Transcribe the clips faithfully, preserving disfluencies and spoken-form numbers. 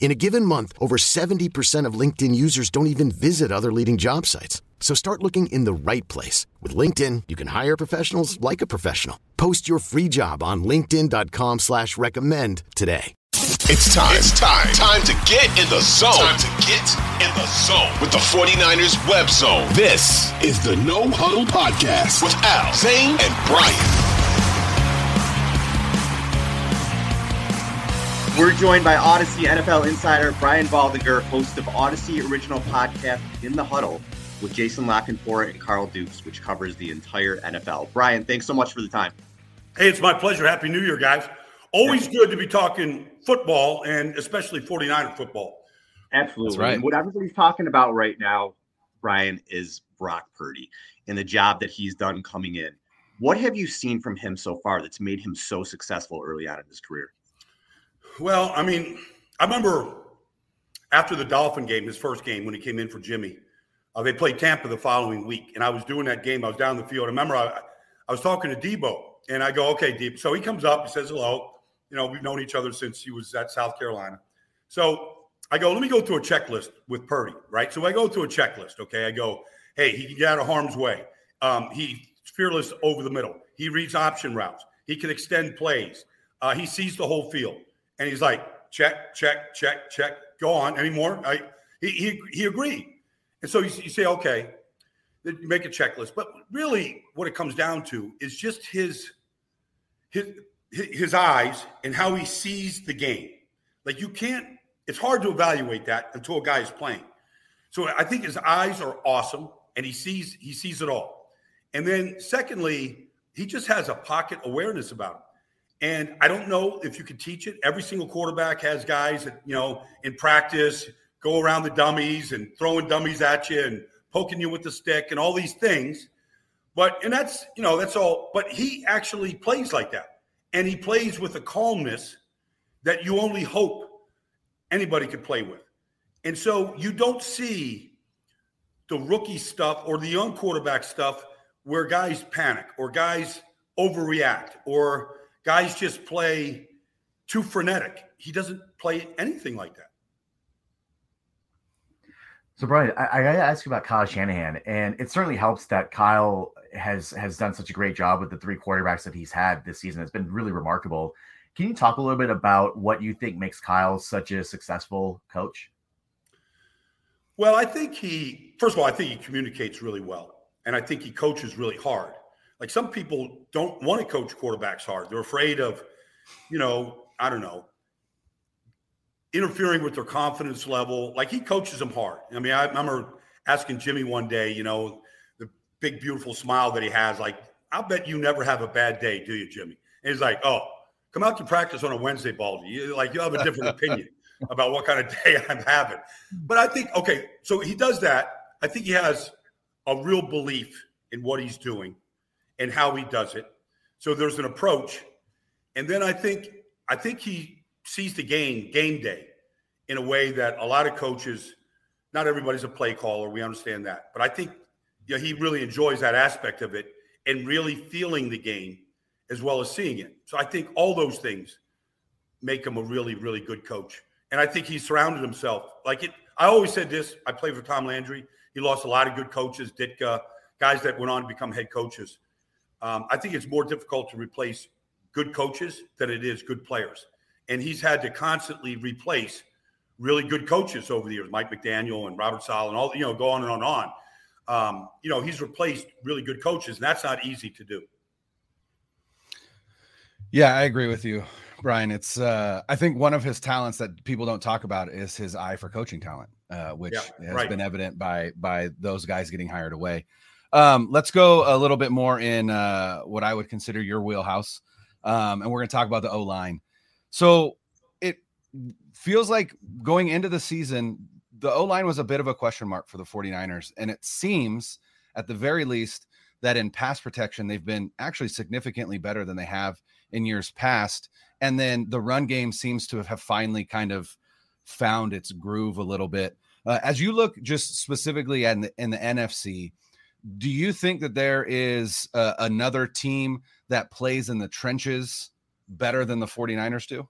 In a given month, over seventy percent of LinkedIn users don't even visit other leading job sites. So start looking in the right place. With LinkedIn, you can hire professionals like a professional. Post your free job on linkedin dot com slash recommend today. It's time. It's time. Time to get in the zone. Time to get in the zone with the 49ers web zone. This is the No Huddle Podcast with Al, Zane, and Brian. We're joined by Odyssey N F L insider Brian Baldinger, host of Odyssey original podcast In the Huddle with Jason La Canfora and Carl Dukes, which covers the entire N F L. Brian, thanks so much for the time. Hey, it's my pleasure. Happy New Year, guys. Always good to be talking football, and especially 49er football. Absolutely. That's right. And what everybody's talking about right now, Brian, is Brock Purdy and the job that he's done coming in. What have you seen from him so far that's made him so successful early on in his career? Well, I mean, I remember after the Dolphin game, his first game, when he came in for Jimmy, uh, they played Tampa the following week, and I was doing that game. I was down the field. I remember I, I was talking to Debo, and I go, okay, Debo. So he comes up, he says hello. You know, we've known each other since he was at South Carolina. So I go, let me go through a checklist with Purdy, right? So I go through a checklist, okay? I go, hey, he can get out of harm's way. Um, he's fearless over the middle. He reads option routes. He can extend plays. Uh, he sees the whole field. And he's like, check, check, check, check. Go on. Any more? I, he, he he agreed. And so you, you say, okay, then you make a checklist. But really what it comes down to is just his, his, his eyes and how he sees the game. Like you can't – it's hard to evaluate that until a guy is playing. So I think his eyes are awesome, and he sees he sees it all. And then secondly, he just has a pocket awareness about him. And I don't know if you could teach it. Every single quarterback has guys that, you know, in practice, go around the dummies and throwing dummies at you and poking you with the stick and all these things. But, and that's, you know, that's all. But he actually plays like that. And he plays with a calmness that you only hope anybody could play with. And so you don't see the rookie stuff or the young quarterback stuff where guys panic or guys overreact or guys just play too frenetic. He doesn't play anything like that. So, Brian, I, I got to ask you about Kyle Shanahan, and it certainly helps that Kyle has has done such a great job with the three quarterbacks that he's had this season. It's been really remarkable. Can you talk a little bit about what you think makes Kyle such a successful coach? Well, I think he – first of all, I think he communicates really well, and I think he coaches really hard. Like some people don't want to coach quarterbacks hard. They're afraid of, you know, I don't know, interfering with their confidence level. Like he coaches them hard. I mean, I remember asking Jimmy one day, you know, the big, beautiful smile that he has. Like, I'll bet you never have a bad day, do you, Jimmy? And he's like, oh, come out to practice on a Wednesday, Baldy. Like you'll have a different opinion about what kind of day I'm having. But I think, okay, so he does that. I think he has a real belief in what he's doing and how he does it. So there's an approach. And then I think I think he sees the game, game day, in a way that a lot of coaches, not everybody's a play caller, we understand that. But I think you know, he really enjoys that aspect of it and really feeling the game as well as seeing it. So I think all those things make him a really, really good coach. And I think he's surrounded himself. Like it, I always said this, I played for Tom Landry. He lost a lot of good coaches, Ditka, guys that went on to become head coaches. Um, I think it's more difficult to replace good coaches than it is good players. And he's had to constantly replace really good coaches over the years, Mike McDaniel and Robert Saleh and all, you know, go on and on and on. Um, you know, he's replaced really good coaches, and that's not easy to do. Yeah, I agree with you, Brian. It's uh, I think one of his talents that people don't talk about is his eye for coaching talent, uh, which yeah, has right. been evident by by those guys getting hired away. Um, let's go a little bit more in uh, what I would consider your wheelhouse, um, and we're going to talk about the O-line. So it feels like going into the season, the O-line was a bit of a question mark for the 49ers, and it seems, at the very least, that in pass protection, they've been actually significantly better than they have in years past. And then the run game seems to have finally kind of found its groove a little bit. Uh, as you look just specifically at in the, in the N F C, do you think that there is uh, another team that plays in the trenches better than the 49ers do?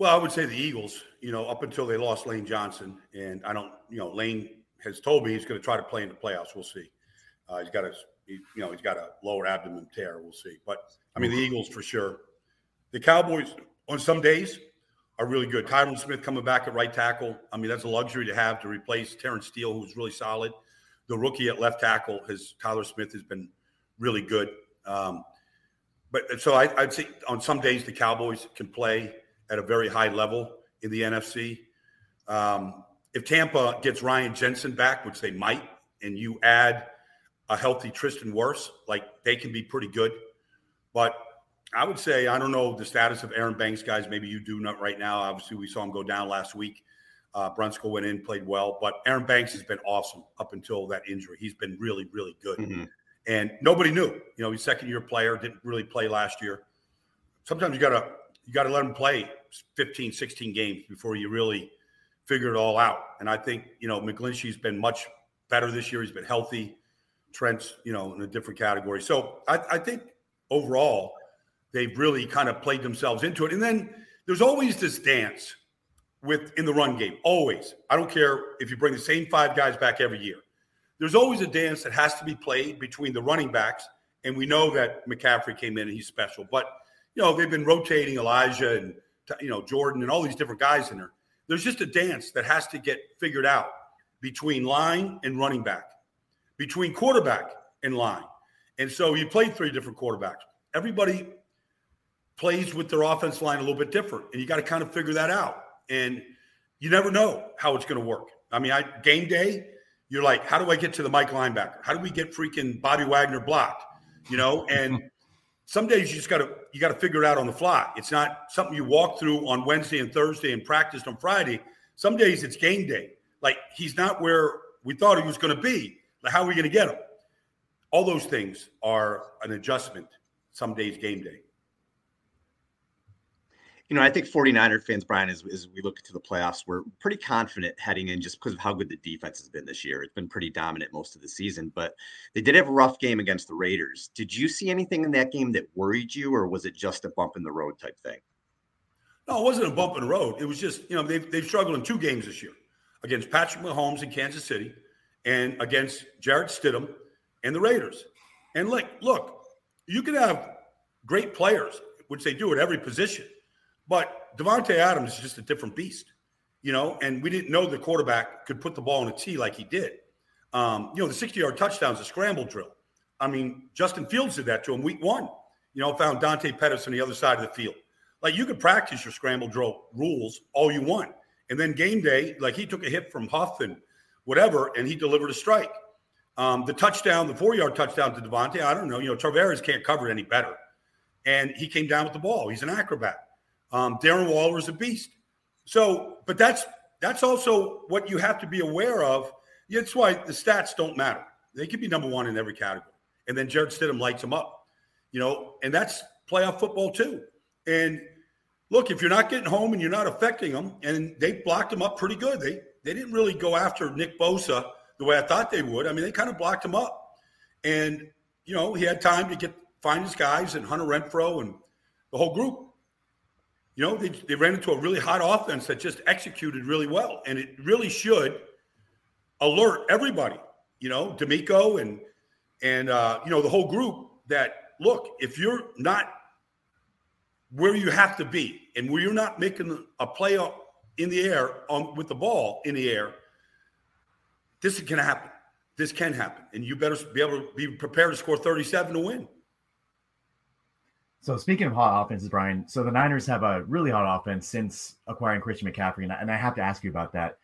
Well, I would say the Eagles, you know, up until they lost Lane Johnson. And I don't, you know, Lane has told me he's going to try to play in the playoffs. We'll see. Uh, he's got a, he, you know, he's got a lower abdomen tear. We'll see. But I mean, the Eagles for sure. The Cowboys on some days are really good. Tyler Smith coming back at right tackle. I mean, that's a luxury to have to replace Terrence Steele, who's really solid. The rookie at left tackle, his Tyler Smith has been really good. Um, but so I, I'd say on some days the Cowboys can play at a very high level in the N F C. Um, if Tampa gets Ryan Jensen back, which they might, and you add a healthy Tristan Wirfs, like they can be pretty good. But I would say, I don't know the status of Aaron Banks, guys. Maybe you do not right now. Obviously, we saw him go down last week. Uh, Brunskill went in, played well. But Aaron Banks has been awesome up until that injury. He's been really, really good. Mm-hmm. And nobody knew. You know, he's a second-year player, didn't really play last year. Sometimes you got to you got to let him play fifteen, sixteen games before you really figure it all out. And I think, you know, McGlinchey's been much better this year. He's been healthy. Trent's, you know, in a different category. So I, I think overall they've really kind of played themselves into it. And then there's always this dance with in the run game. Always. I don't care if you bring the same five guys back every year. There's always a dance that has to be played between the running backs. And we know that McCaffrey came in and he's special. But, you know, they've been rotating Elijah and, you know, Jordan and all these different guys in there. There's just a dance that has to get figured out between line and running back, between quarterback and line. And so you play three different quarterbacks. Everybody plays with their offense line a little bit different, and you got to kind of figure that out. And you never know how it's going to work. I mean, I, game day, you're like, how do I get to the Mike linebacker? How do we get freaking Bobby Wagner blocked? You know, and some days you just got to you got to figure it out on the fly. It's not something you walk through on Wednesday and Thursday and practiced on Friday. Some days it's game day. Like, he's not where we thought he was going to be. Like, how are we going to get them? All those things are an adjustment, some days game day. You know, I think 49er fans, Brian, as, as we look to the playoffs, we're pretty confident heading in just because of how good the defense has been this year. It's been pretty dominant most of the season, but they did have a rough game against the Raiders. Did you see anything in that game that worried you, or was it just a bump in the road type thing? No, it wasn't a bump in the road. It was just, you know, they've, they've struggled in two games this year against Patrick Mahomes in Kansas City, and against Jared Stidham and the Raiders. And like, look, you can have great players, which they do at every position, but Devontae Adams is just a different beast, you know, and we didn't know the quarterback could put the ball in a tee like he did. Um, you know, the sixty-yard touchdown's a scramble drill. I mean, Justin Fields did that to him week one, you know, found Dante Pettis on the other side of the field. Like, you could practice your scramble drill rules all you want. And then game day, like, he took a hit from Huff and whatever, and he delivered a strike. Um, the touchdown, the four-yard touchdown to Devontae, I don't know. You know, Tavares can't cover it any better. And he came down with the ball. He's an acrobat. Um, Darren Waller is a beast. So, but that's that's also what you have to be aware of. That's why the stats don't matter. They could be number one in every category. And then Jared Stidham lights him up. You know, and that's playoff football too. And look, if you're not getting home and you're not affecting them, and they blocked him up pretty good, they They didn't really go after Nick Bosa the way I thought they would. I mean, they kind of blocked him up. And, you know, he had time to get find his guys and Hunter Renfrow and the whole group. You know, they, they ran into a really hot offense that just executed really well. And it really should alert everybody, you know, DeMeco and, and uh, you know, the whole group that, look, if you're not where you have to be and where you're not making a playoff in the air, um, with the ball in the air, this can happen. This can happen. And you better be able to be prepared to score thirty-seven to win. So speaking of hot offenses, Brian, so the Niners have a really hot offense since acquiring Christian McCaffrey. And I, and I have to ask you about that.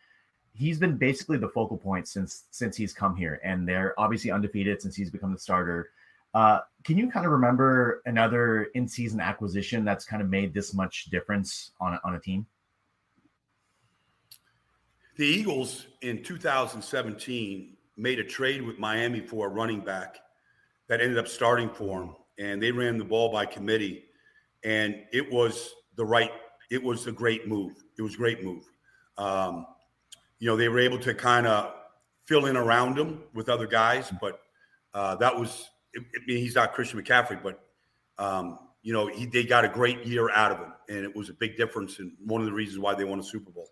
He's been basically the focal point since, since he's come here, and they're obviously undefeated since he's become the starter. Uh, can you kind of remember another in-season acquisition that's kind of made this much difference on a, on a team? The Eagles in two thousand seventeen made a trade with Miami for a running back that ended up starting for him, and they ran the ball by committee, and it was the right – it was a great move. It was a great move. Um, you know, they were able to kind of fill in around him with other guys, but uh, that was – I mean, he's not Christian McCaffrey, but, um, you know, he, they got a great year out of him, and it was a big difference and one of the reasons why they won a Super Bowl.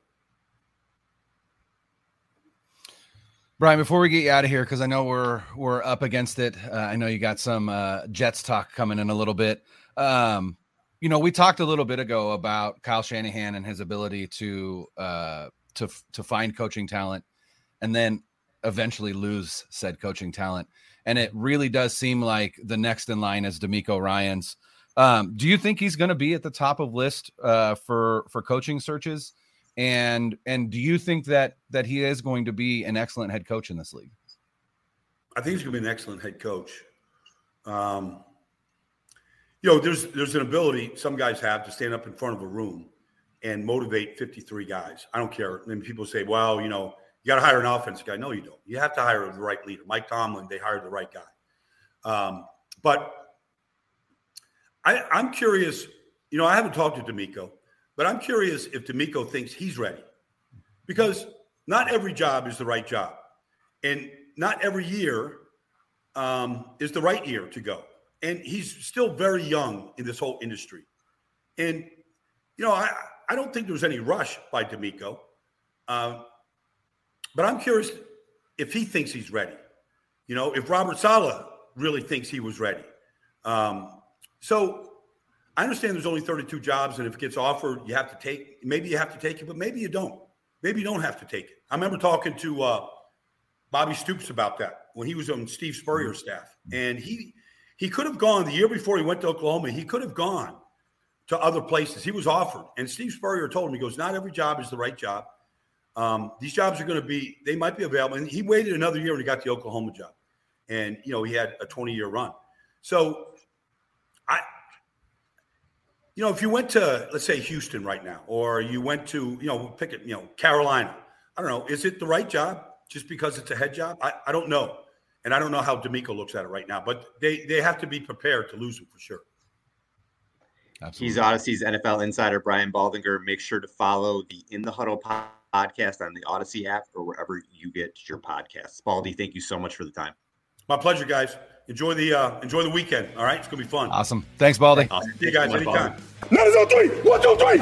Brian, before we get you out of here, because I know we're we're up against it, uh, I know you got some uh, Jets talk coming in a little bit. Um, you know, we talked a little bit ago about Kyle Shanahan and his ability to uh, to to find coaching talent and then eventually lose said coaching talent. And it really does seem like the next in line is DeMeco Ryans. Um, do you think he's going to be at the top of list uh, for for coaching searches? And and do you think that that he is going to be an excellent head coach in this league? I think he's going to be an excellent head coach. Um, you know, there's there's an ability some guys have to stand up in front of a room and motivate fifty-three guys. I don't care. I mean, people say, well, you know, you got to hire an offensive guy. No, you don't. You have to hire the right leader. Mike Tomlin, they hired the right guy. Um, but I, I'm curious. You know, I haven't talked to DeMeco, but I'm curious if DeMeco thinks he's ready. Because not every job is the right job. And not every year um, is the right year to go. And he's still very young in this whole industry. And, you know, I, I don't think there was any rush by DeMeco. Um, But I'm curious if he thinks he's ready, you know, if Robert Saleh really thinks he was ready. Um, so I understand there's only thirty-two jobs, and if it gets offered, you have to take, maybe you have to take it, but maybe you don't. Maybe you don't have to take it. I remember talking to uh, Bobby Stoops about that when he was on Steve Spurrier's staff. And he, he could have gone the year before he went to Oklahoma. He could have gone to other places. He was offered. And Steve Spurrier told him, he goes, not every job is the right job. Um, these jobs are going to be, they might be available. And he waited another year when he got the Oklahoma job. And, you know, he had a twenty-year run. So, I, you know, if you went to, let's say, Houston right now, or you went to, you know, pick it, you know, Carolina. I don't know. Is it the right job just because it's a head job? I, I don't know. And I don't know how DeMeco looks at it right now. But they, they have to be prepared to lose him for sure. Absolutely. He's Odyssey's N F L insider, Brian Baldinger. Make sure to follow the In the Huddle podcast. podcast on the Odyssey app or wherever you get your podcasts. Baldy, thank you so much for the time. My pleasure, guys. Enjoy the uh, enjoy the weekend. All right, it's gonna be fun. Awesome. Thanks, Baldy. Awesome. See you guys anytime. Niners on three. One, two, three.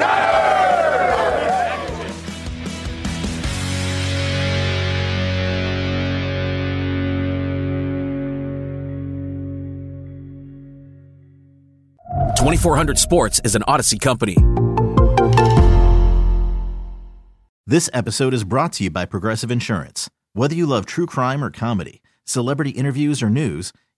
Niners! twenty-four hundred Sports is an Odyssey company. This episode is brought to you by Progressive Insurance. Whether you love true crime or comedy, celebrity interviews or news,